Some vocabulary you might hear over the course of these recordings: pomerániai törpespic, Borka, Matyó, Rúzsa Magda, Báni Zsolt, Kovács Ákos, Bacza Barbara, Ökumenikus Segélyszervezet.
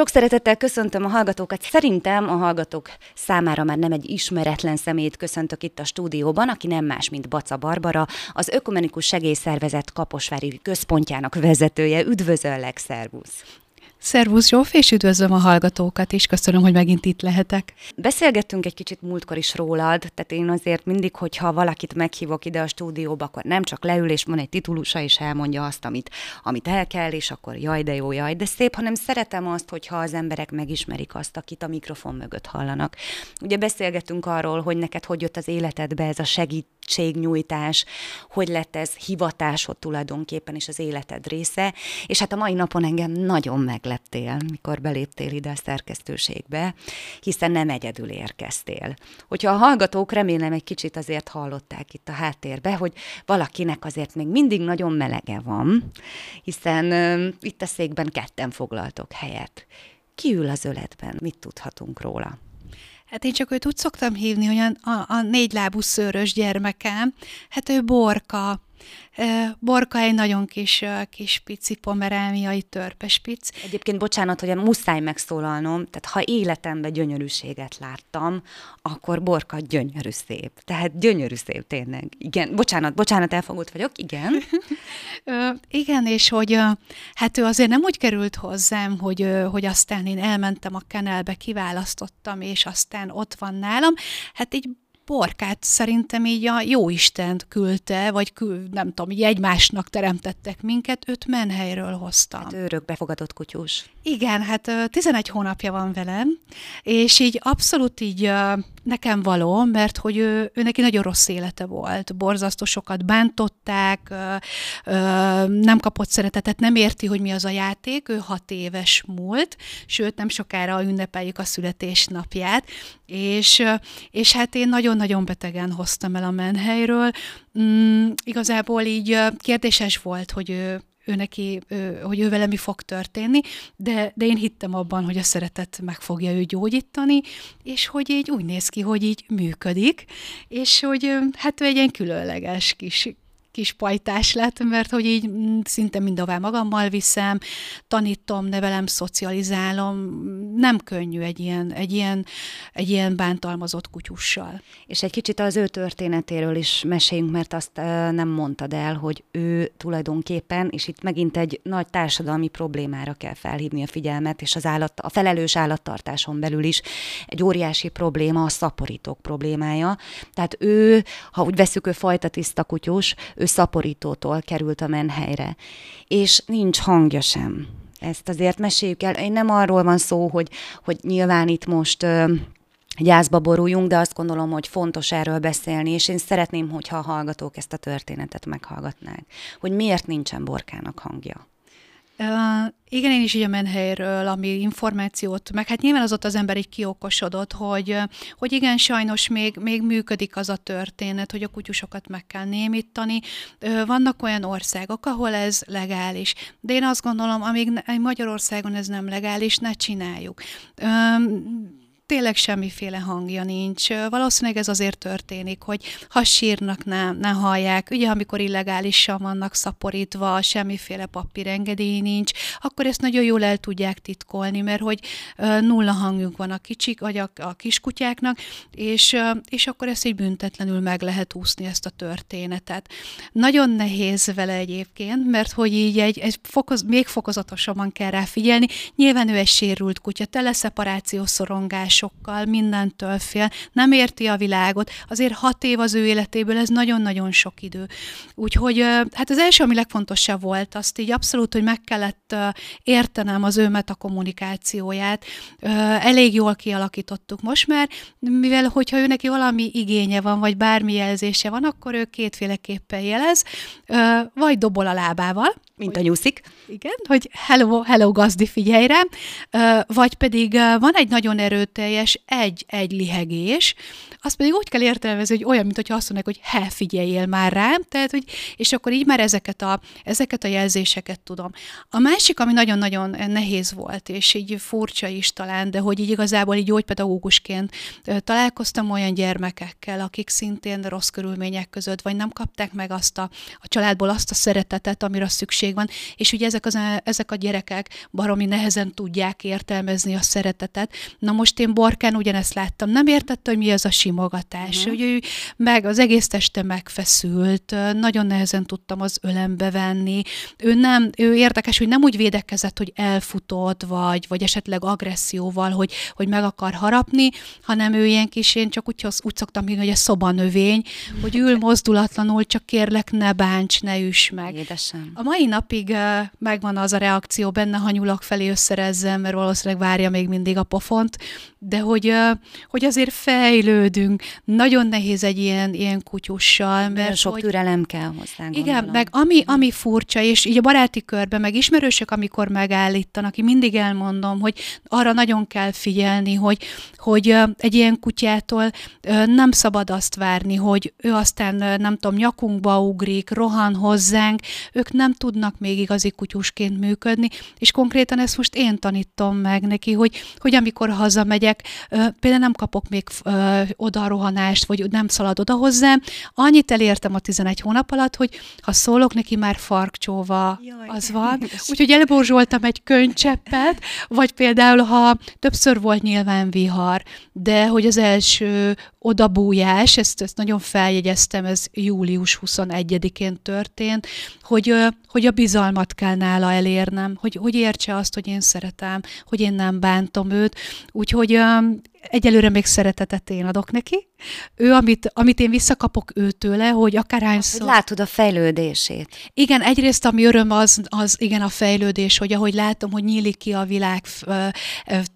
Sok szeretettel köszöntöm a hallgatókat. Szerintem a hallgatók számára már nem egy ismeretlen személyt köszöntök itt a stúdióban, aki nem más, mint Bacza Barbara, az Ökumenikus Segélyszervezet Kaposvári Központjának vezetője. Üdvözöllek, szervusz! Szervusz, Zsófi, és üdvözlöm a hallgatókat, és köszönöm, hogy megint itt lehetek. Beszélgettünk egy kicsit múltkor is rólad, tehát én azért mindig, hogyha valakit meghívok ide a stúdióba, akkor nem csak leül, és van egy titulusa, és elmondja azt, amit el kell, és akkor jaj, de jó, jaj, de szép, hanem szeretem azt, hogyha az emberek megismerik azt, akit a mikrofon mögött hallanak. Ugye beszélgettünk arról, hogy neked hogy jött az életedbe ez a segítségnyújtás, hogy lett ez hivatásod tulajdonképpen, és az életed része, és hát a mai napon engem nagyon megleptél, mikor beléptél ide a szerkesztőségbe, hiszen nem egyedül érkeztél. Hogyha a hallgatók, remélem, egy kicsit azért hallották itt a háttérbe, hogy valakinek azért még mindig nagyon melege van, hiszen itt a székben ketten foglaltok helyet. Ki ül az öletben? Mit tudhatunk róla? Hát én csak őt úgy szoktam hívni, hogy a négylábú szőrös gyermekem, hát ő Borka. Borka egy nagyon kis pici pomerániai törpespic. Egyébként bocsánat, hogy muszáj megszólalnom, tehát ha életemben gyönyörűséget láttam, akkor Borka gyönyörű szép. Tehát gyönyörű szép tényleg. Igen, bocsánat, elfogult vagyok, igen. Igen, és hogy hát ő azért nem úgy került hozzám, hogy aztán én elmentem a kenelbe, kiválasztottam, és aztán ott van nálam. Hát így Borkát szerintem így a jóisten küldte, vagy nem tudom, így egymásnak teremtettek minket, őt Menhelyről hoztam. Hát örökbefogadott kutyus. Igen, hát 11 hónapja van velem, és így abszolút így nekem való, mert hogy ő neki nagyon rossz élete volt. Borzasztó sokat bántották, nem kapott szeretetet, nem érti, hogy mi az a játék, ő 6 éves múlt, sőt nem sokára ünnepeljük a születésnapját, és hát én nagyon-nagyon betegen hoztam el a Menhelyről. Igazából így kérdéses volt, hogy ő vele mi fog történni, de én hittem abban, hogy a szeretet meg fogja ő gyógyítani, és hogy így úgy néz ki, hogy így működik, és hogy hát ő egy ilyen különleges kis pajtás lett, mert hogy így szinte mindová magammal viszem, tanítom, nevelem, szocializálom, nem könnyű egy ilyen bántalmazott kutyussal. És egy kicsit az ő történetéről is meséljünk, mert azt nem mondtad el, hogy ő tulajdonképpen, és itt megint egy nagy társadalmi problémára kell felhívni a figyelmet, és a felelős állattartáson belül is egy óriási probléma, a szaporítók problémája. Tehát ő, ha úgy veszük, ő fajta tiszta kutyus, ő szaporítótól került a Menhelyre, és nincs hangja sem. Ezt azért meséljük el. Én nem arról van szó, hogy nyilván itt most gyászba boruljunk, de azt gondolom, hogy fontos erről beszélni, és én szeretném, hogyha a hallgatók ezt a történetet meghallgatnák, hogy miért nincsen Borkának hangja. Igen, én is így a Menhelyről, ami információt, meg hát nyilván az ott az ember így kiokosodott, hogy igen, sajnos még működik az a történet, hogy a kutyusokat meg kell némítani. Vannak olyan országok, ahol ez legális, de én azt gondolom, amíg Magyarországon ez nem legális, ne csináljuk. Tényleg semmiféle hangja nincs. Valószínűleg ez azért történik, hogy ha sírnak, ne hallják. Ugye, amikor illegálisan vannak szaporítva, semmiféle papírengedély nincs, akkor ezt nagyon jól el tudják titkolni, mert hogy nulla hangjuk van a kicsik, vagy a kiskutyáknak, és akkor ezt így büntetlenül meg lehet úszni, ezt a történetet. Nagyon nehéz vele egyébként, mert hogy így még fokozatosabban kell rá figyelni. Nyilván ő egy sérült kutya, tele szeparációs szorongás, sokkal, mindentől fél, nem érti a világot, azért 6 év az ő életéből, ez nagyon-nagyon sok idő. Úgyhogy hát az első, ami legfontosabb volt, azt így abszolút, hogy meg kellett értenem az ő metakommunikációját, elég jól kialakítottuk most már, mivel hogyha ő neki valami igénye van, vagy bármi jelzése van, akkor ő kétféleképpen jelez, vagy dobol a lábával, mint a nyúszik. Igen, hogy hello, hello, gazdi, figyelj rám, vagy pedig van egy nagyon erőteljes erőteljes egy-egy lihegés, azt pedig úgy kell értelmezni, hogy olyan, mintha azt mondanak, hogy hé, figyeljél már rám, tehát, hogy, és akkor így már ezeket a jelzéseket tudom. A másik, ami nagyon-nagyon nehéz volt, és így furcsa is talán, de hogy így igazából így gyógypedagógusként találkoztam olyan gyermekekkel, akik szintén rossz körülmények között, vagy nem kapták meg azt a családból azt a szeretetet, amire szükség van, és ugye ezek a gyerekek baromi nehezen tudják értelmezni a szeretetet. Na most én Borkán ugyanezt láttam. Nem értette, hogy mi ez a simogatás. Hogy ő meg az egész teste megfeszült, nagyon nehezen tudtam az ölembe venni. Ő érdekes, hogy nem úgy védekezett, hogy elfutott, vagy esetleg agresszióval, hogy meg akar harapni, hanem ő ilyen kis, én csak úgy szoktam hívni, hogy a szobanövény, hogy ül mozdulatlanul, csak kérlek, ne bánts, ne üss meg. Édesem. A mai napig megvan az a reakció benne, ha nyúlok felé, összerezzem, mert valószínűleg várja még mindig a pofont, de hogy azért fejlődünk. Nagyon nehéz egy ilyen kutyussal, mert sok türelem kell hozzá. Igen, meg ami furcsa, és így a baráti körben, meg ismerősök, amikor megállítanak, én mindig elmondom, hogy arra nagyon kell figyelni, hogy egy ilyen kutyától nem szabad azt várni, hogy ő aztán, nem tudom, nyakunkba ugrik, rohan hozzánk, ők nem tudnak még igazi kutyusként működni, és konkrétan ezt most én tanítom meg neki, hogy amikor hazamegyek, például nem kapok még odarohanást, vagy nem szalad oda hozzám. Annyit elértem a 11 hónap alatt, hogy ha szólok neki, már farkcsóva az van. Úgyhogy elborzsoltam egy könycseppet, vagy például, ha többször volt nyilván vihar, de hogy az első odabújás, ezt nagyon feljegyeztem, ez július 21-én történt, hogy a bizalmat kell nála elérnem, hogy értse azt, hogy én szeretem, hogy én nem bántom őt. Úgyhogy egyelőre még szeretetet én adok neki. Ő, amit én visszakapok őtőle, hogy akárhányszor... Látod a fejlődését. Igen, egyrészt ami öröm az igen a fejlődés, hogy ahogy látom, hogy nyílik ki a világ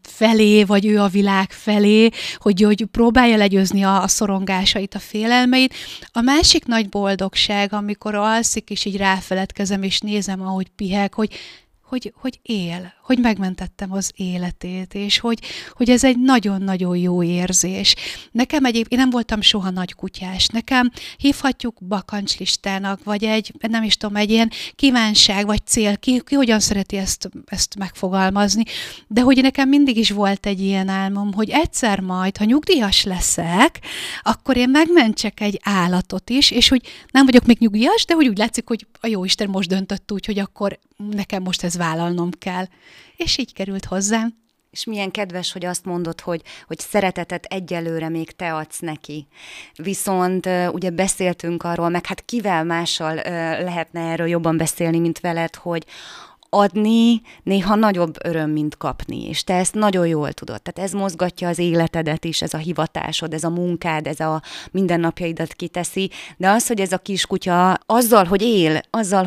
felé, vagy ő a világ felé, hogy próbálja legyőzni a szorongásait, a félelmeit. A másik nagy boldogság, amikor alszik, és így ráfeledkezem, és nézem, ahogy piheg, hogy él, hogy megmentettem az életét, és hogy ez egy nagyon-nagyon jó érzés. Nekem én nem voltam soha nagy kutyás, nekem hívhatjuk bakancslistának, vagy nem is tudom, egy ilyen kívánság, vagy cél, ki hogyan szereti ezt megfogalmazni, de hogy nekem mindig is volt egy ilyen álmom, hogy egyszer majd, ha nyugdíjas leszek, akkor én megmentsek egy állatot is, és hogy nem vagyok még nyugdíjas, de hogy úgy látszik, hogy a Jóisten most döntött úgy, hogy akkor nekem most ez vállalnom kell. És így került hozzám. És milyen kedves, hogy azt mondod, hogy szeretetet egyelőre még te adsz neki. Viszont ugye beszéltünk arról, meg hát kivel mással lehetne erről jobban beszélni, mint veled, hogy adni néha nagyobb öröm, mint kapni, és te ezt nagyon jól tudod. Tehát ez mozgatja az életedet is, ez a hivatásod, ez a munkád, ez a mindennapjaidat kiteszi, de az, hogy ez a kiskutya azzal,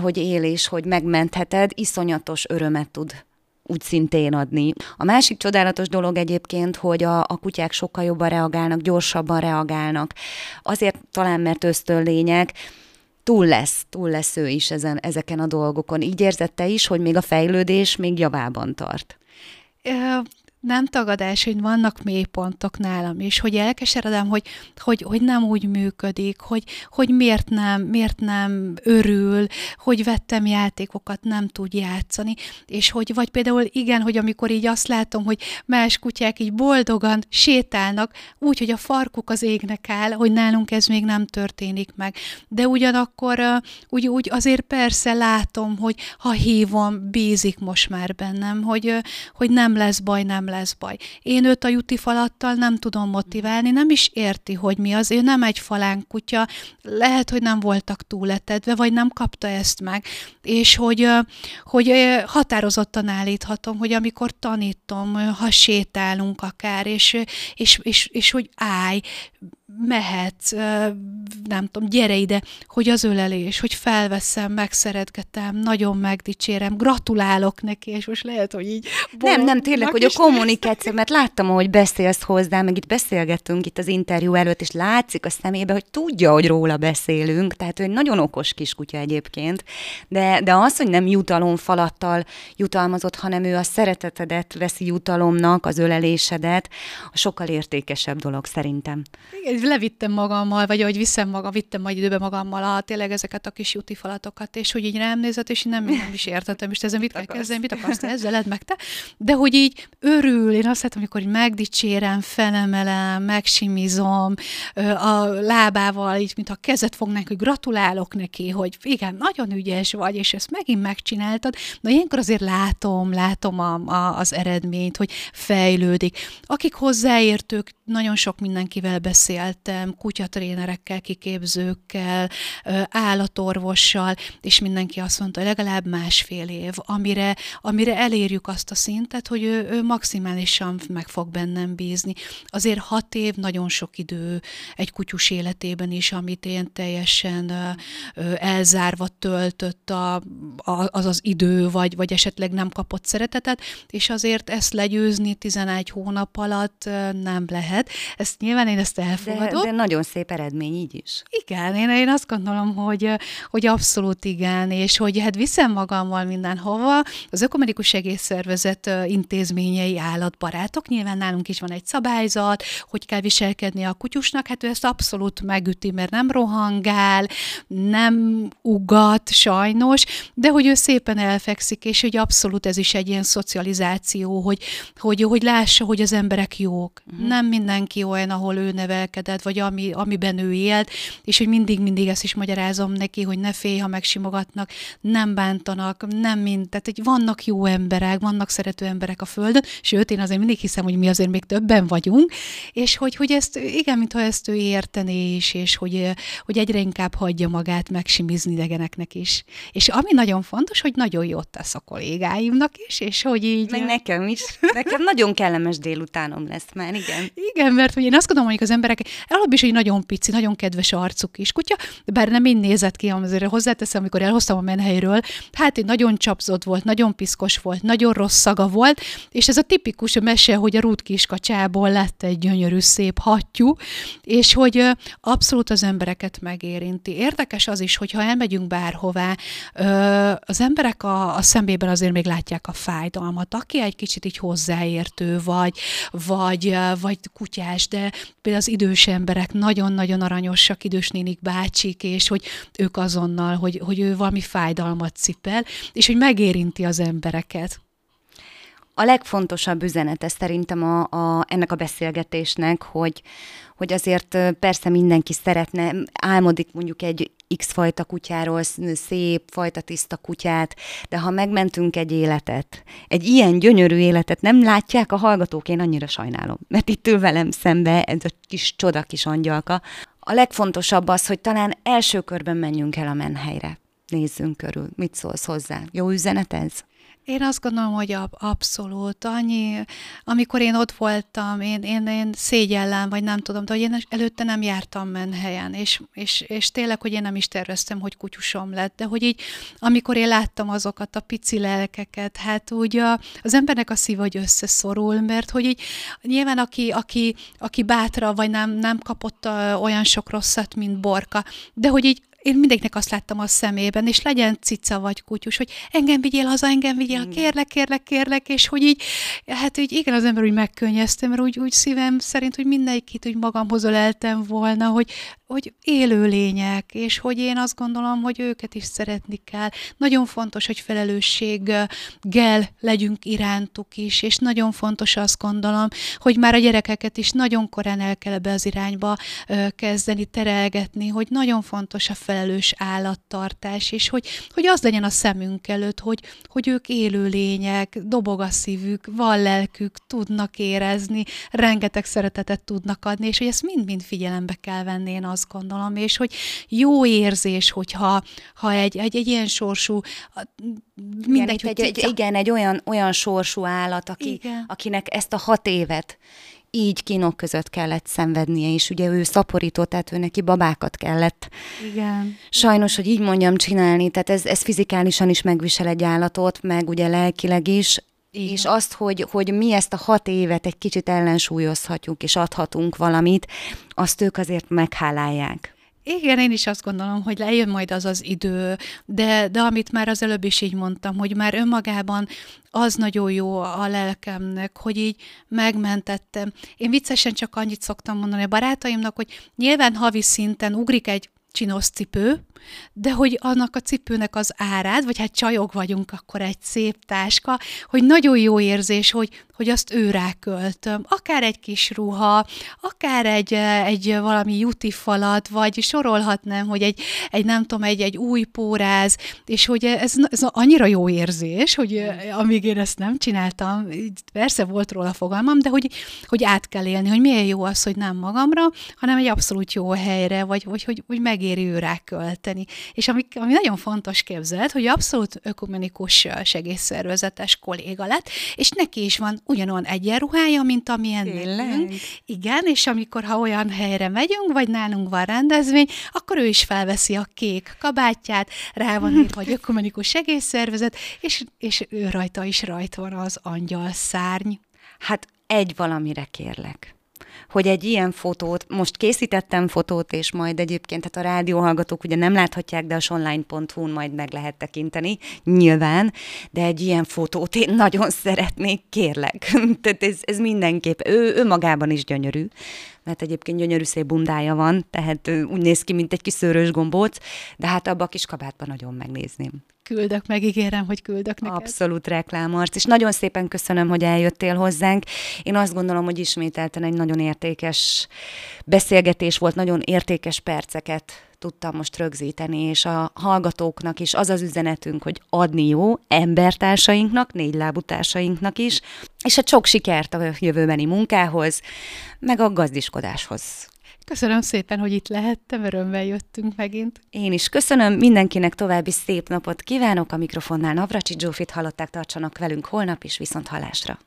hogy él és hogy megmentheted, iszonyatos örömet tud úgy szintén adni. A másik csodálatos dolog egyébként, hogy a kutyák sokkal jobban reagálnak, gyorsabban reagálnak. Azért talán, mert ösztönlények, túl lesz ő is ezeken a dolgokon. Így érzed te is, hogy még a fejlődés még javában tart? Nem tagadás, hogy vannak mélypontok nálam is, hogy elkeseredem, hogy nem úgy működik, hogy miért nem örül, hogy vettem játékokat, nem tud játszani, és hogy vagy például igen, hogy amikor így azt látom, hogy más kutyák így boldogan sétálnak, úgy, hogy a farkuk az égnek áll, hogy nálunk ez még nem történik meg. De ugyanakkor úgy azért persze látom, hogy ha hívom, bízik most már bennem, hogy nem lesz baj. Én őt a jutifalattal nem tudom motiválni, nem is érti, hogy mi az, ő nem egy falán kutya, lehet, hogy nem voltak túletedve, vagy nem kapta ezt meg, és hogy határozottan állíthatom, hogy amikor tanítom, ha sétálunk akár, és hogy állj, mehetsz, nem tudom, gyere ide, hogy az ölelés, hogy felveszem, megszeretgetem, nagyon megdicsérem, gratulálok neki, és most lehet, hogy így... Nem, tényleg, hogy a kommunikáció, mert láttam, ahogy beszélsz hozzá, meg itt beszélgettünk itt az interjú előtt, és látszik a szemébe, hogy tudja, hogy róla beszélünk, tehát ő egy nagyon okos kiskutya egyébként, de az, hogy nem jutalomfalattal jutalmazott, hanem ő a szeretetedet veszi jutalomnak, az ölelésedet, a sokkal értékesebb dolog szerintem. Igen, levittem magammal, vagy ahogy vittem majd időbe magammal tényleg ezeket a kis jutifalatokat, és hogy így rám nézett, és nem is értettem, és ezen mit kell kezdeni, mit akarsz, ezzel ledd meg te. De hogy így örül, én azt látom, amikor így megdicsérem, felemelem, megsimizom, a lábával, így mintha kezet fognánk, hogy gratulálok neki, hogy igen, nagyon ügyes vagy, és ezt megint megcsináltad. Na ilyenkor azért látom az eredményt, hogy fejlődik. Akik hozzáértők, nagyon sok mindenkivel beszéltem, kutyatrénerekkel, kiképzőkkel, állatorvossal, és mindenki azt mondta, hogy legalább másfél év, amire elérjük azt a szintet, hogy ő maximálisan meg fog bennem bízni. Azért 6 év nagyon sok idő egy kutyus életében is, amit én teljesen elzárva töltött az az idő, vagy esetleg nem kapott szeretetet, és azért ezt legyőzni 11 hónap alatt nem lehet. Ezt nyilván én ezt elfogadom. De nagyon szép eredmény így is. Igen, én azt gondolom, hogy abszolút igen, és hogy hát viszem magammal mindenhova. Az Ökumenikus Segélyszervezet intézményei állatbarátok, nyilván nálunk is van egy szabályzat, hogy kell viselkedni a kutyusnak, hát ő ezt abszolút megüti, mert nem rohangál, nem ugat, sajnos, de hogy ő szépen elfekszik, és hogy abszolút ez is egy ilyen szocializáció, hogy lássa, hogy az emberek jók. Uh-huh. Nem mindenki olyan, ahol ő nevelkedett, vagy amiben ő élt, és hogy mindig ezt is magyarázom neki, hogy ne félj, ha megsimogatnak, nem bántanak, tehát hogy vannak jó emberek, vannak szerető emberek a földön, sőt, én azért mindig hiszem, hogy mi azért még többen vagyunk, és hogy ezt, igen, mintha ezt ő értené is, és hogy egyre inkább hagyja magát megsimizni idegeneknek is. És ami nagyon fontos, hogy nagyon jót tesz a kollégáimnak is, és hogy így... Meg nekem is. Nekem nagyon kellemes délutánom lesz már, igen. Igen, mert hogy én azt gondolom, hogy az emberek előbb is egy nagyon pici, nagyon kedves arcú kiskutya, bár nem így nézett ki, azért hozzáteszem, amikor elhoztam a menhelyről, hát nagyon csapzott volt, nagyon piszkos volt, nagyon rossz szaga volt, és ez a tipikus mese, hogy a rút kiskacsából lett egy gyönyörű, szép hattyú, és hogy abszolút az embereket megérinti. Érdekes az is, hogyha elmegyünk bárhová, az emberek a szemében azért még látják a fájdalmat. Aki egy kicsit így hozzáértő vagy kutyás, de például az idős emberek nagyon-nagyon aranyosak, idős nénik, bácsik, és hogy ők azonnal, hogy ő valami fájdalmat cipel, és hogy megérinti az embereket. A legfontosabb üzenete szerintem ennek a beszélgetésnek, hogy azért persze mindenki szeretne, álmodik mondjuk egy X-fajta kutyáról, szép, fajta tiszta kutyát, de ha megmentünk egy életet, egy ilyen gyönyörű életet, nem látják a hallgatók, én annyira sajnálom, mert itt ül velem szembe ez a kis csoda, kis angyalka. A legfontosabb az, hogy talán első körben menjünk el a menhelyre, nézzünk körül, mit szólsz hozzá? Jó üzenet ez? Én azt gondolom, hogy abszolút annyi, amikor én ott voltam, én szégyellem, vagy nem tudom, de hogy én előtte nem jártam menhelyen, és tényleg, hogy én nem is terveztem, hogy kutyusom lett, de hogy így, amikor én láttam azokat a pici lelkeket, hát úgy az embernek a szív, hogy összeszorul, mert hogy így nyilván aki bátra, vagy nem kapott olyan sok rosszat, mint Borka, de hogy így én mindenkinek azt láttam a szemében, és legyen cica vagy kutyus, hogy engem vigyél haza, kérlek, és hogy így, hát így igen, az ember úgy megkönnyeztem, mert úgy szívem szerint, hogy mindenkit úgy magamhoz öleltem volna, hogy élő lények, és hogy én azt gondolom, hogy őket is szeretni kell. Nagyon fontos, hogy felelősséggel legyünk irántuk is, és nagyon fontos azt gondolom, hogy már a gyerekeket is nagyon korán el kell ebbe az irányba kezdeni, terelgetni, hogy nagyon fontos a felelős állattartás, és hogy az legyen a szemünk előtt, hogy ők élő lények, dobog a szívük, van lelkük, tudnak érezni, rengeteg szeretetet tudnak adni, és hogy ezt mind-mind figyelembe kell venni, én azt gondolom, és hogy jó érzés, hogyha egy ilyen sorsú, mindegy, igen, egy olyan sorsú állat, akinek ezt a 6 évet így kínok között kellett szenvednie, és ugye ő szaporító, tehát ő neki babákat kellett. Igen. Sajnos, hogy így mondjam, csinálni, tehát ez fizikálisan is megvisel egy állatot, meg ugye lelkileg is. Igen. És azt, hogy mi ezt a 6 évet egy kicsit ellensúlyozhatjuk, és adhatunk valamit, azt ők azért meghálálják. Igen, én is azt gondolom, hogy eljön majd az az idő, de amit már az előbb is így mondtam, hogy már önmagában az nagyon jó a lelkemnek, hogy így megmentettem. Én viccesen csak annyit szoktam mondani a barátaimnak, hogy nyilván havi szinten ugrik egy csinos cipő, de hogy annak a cipőnek az árát, vagy hát csajok vagyunk, akkor egy szép táska, hogy nagyon jó érzés, hogy azt ő ráköltöm. Akár egy kis ruha, akár egy valami jutifalat, vagy sorolhatnám, hogy egy nem tudom, egy új póráz, és hogy ez annyira jó érzés, hogy amíg én ezt nem csináltam, persze volt róla fogalmam, de hogy át kell élni, hogy milyen jó az, hogy nem magamra, hanem egy abszolút jó helyre, vagy hogy megéri ő rákölteni. És ami nagyon fontos képzelt, hogy abszolút ökumenikus segélyszervezetes kolléga lett, és neki is van ugyanolyan egyenruhája, mint amilyen nekünk. Igen, és amikor, ha olyan helyre megyünk, vagy nálunk van rendezvény, akkor ő is felveszi a kék kabátját, rá van írva, hogy ökumenikus segélyszervezet, és ő rajta is rajta van az angyal szárny. Hát egy valamire kérlek, hogy egy ilyen fotót, most készítettem fotót, és majd egyébként, tehát a rádióhallgatók ugye nem láthatják, de a sonline.hu-n majd meg lehet tekinteni, nyilván, de egy ilyen fotót én nagyon szeretnék, kérlek. Tehát ez mindenképp, ő magában is gyönyörű, mert egyébként gyönyörű szép bundája van, tehát úgy néz ki, mint egy kis szőrös gombóc, de hát abba a kis kabátban nagyon megnézném. Küldök, megígérem, hogy küldök neked. Abszolút reklámarc, és nagyon szépen köszönöm, hogy eljöttél hozzánk. Én azt gondolom, hogy ismételten egy nagyon értékes beszélgetés volt, nagyon értékes perceket tudtam most rögzíteni, és a hallgatóknak is az az üzenetünk, hogy adni jó embertársainknak, négylábú társainknak is, és hát sok sikert a jövőbeni munkához, meg a gazdiskodáshoz. Köszönöm szépen, hogy itt lehettem, örömmel jöttünk megint. Én is köszönöm, mindenkinek további szép napot kívánok, a mikrofonnál Navracsics Zsófit hallották, tartsanak velünk holnap is, viszont hallásra.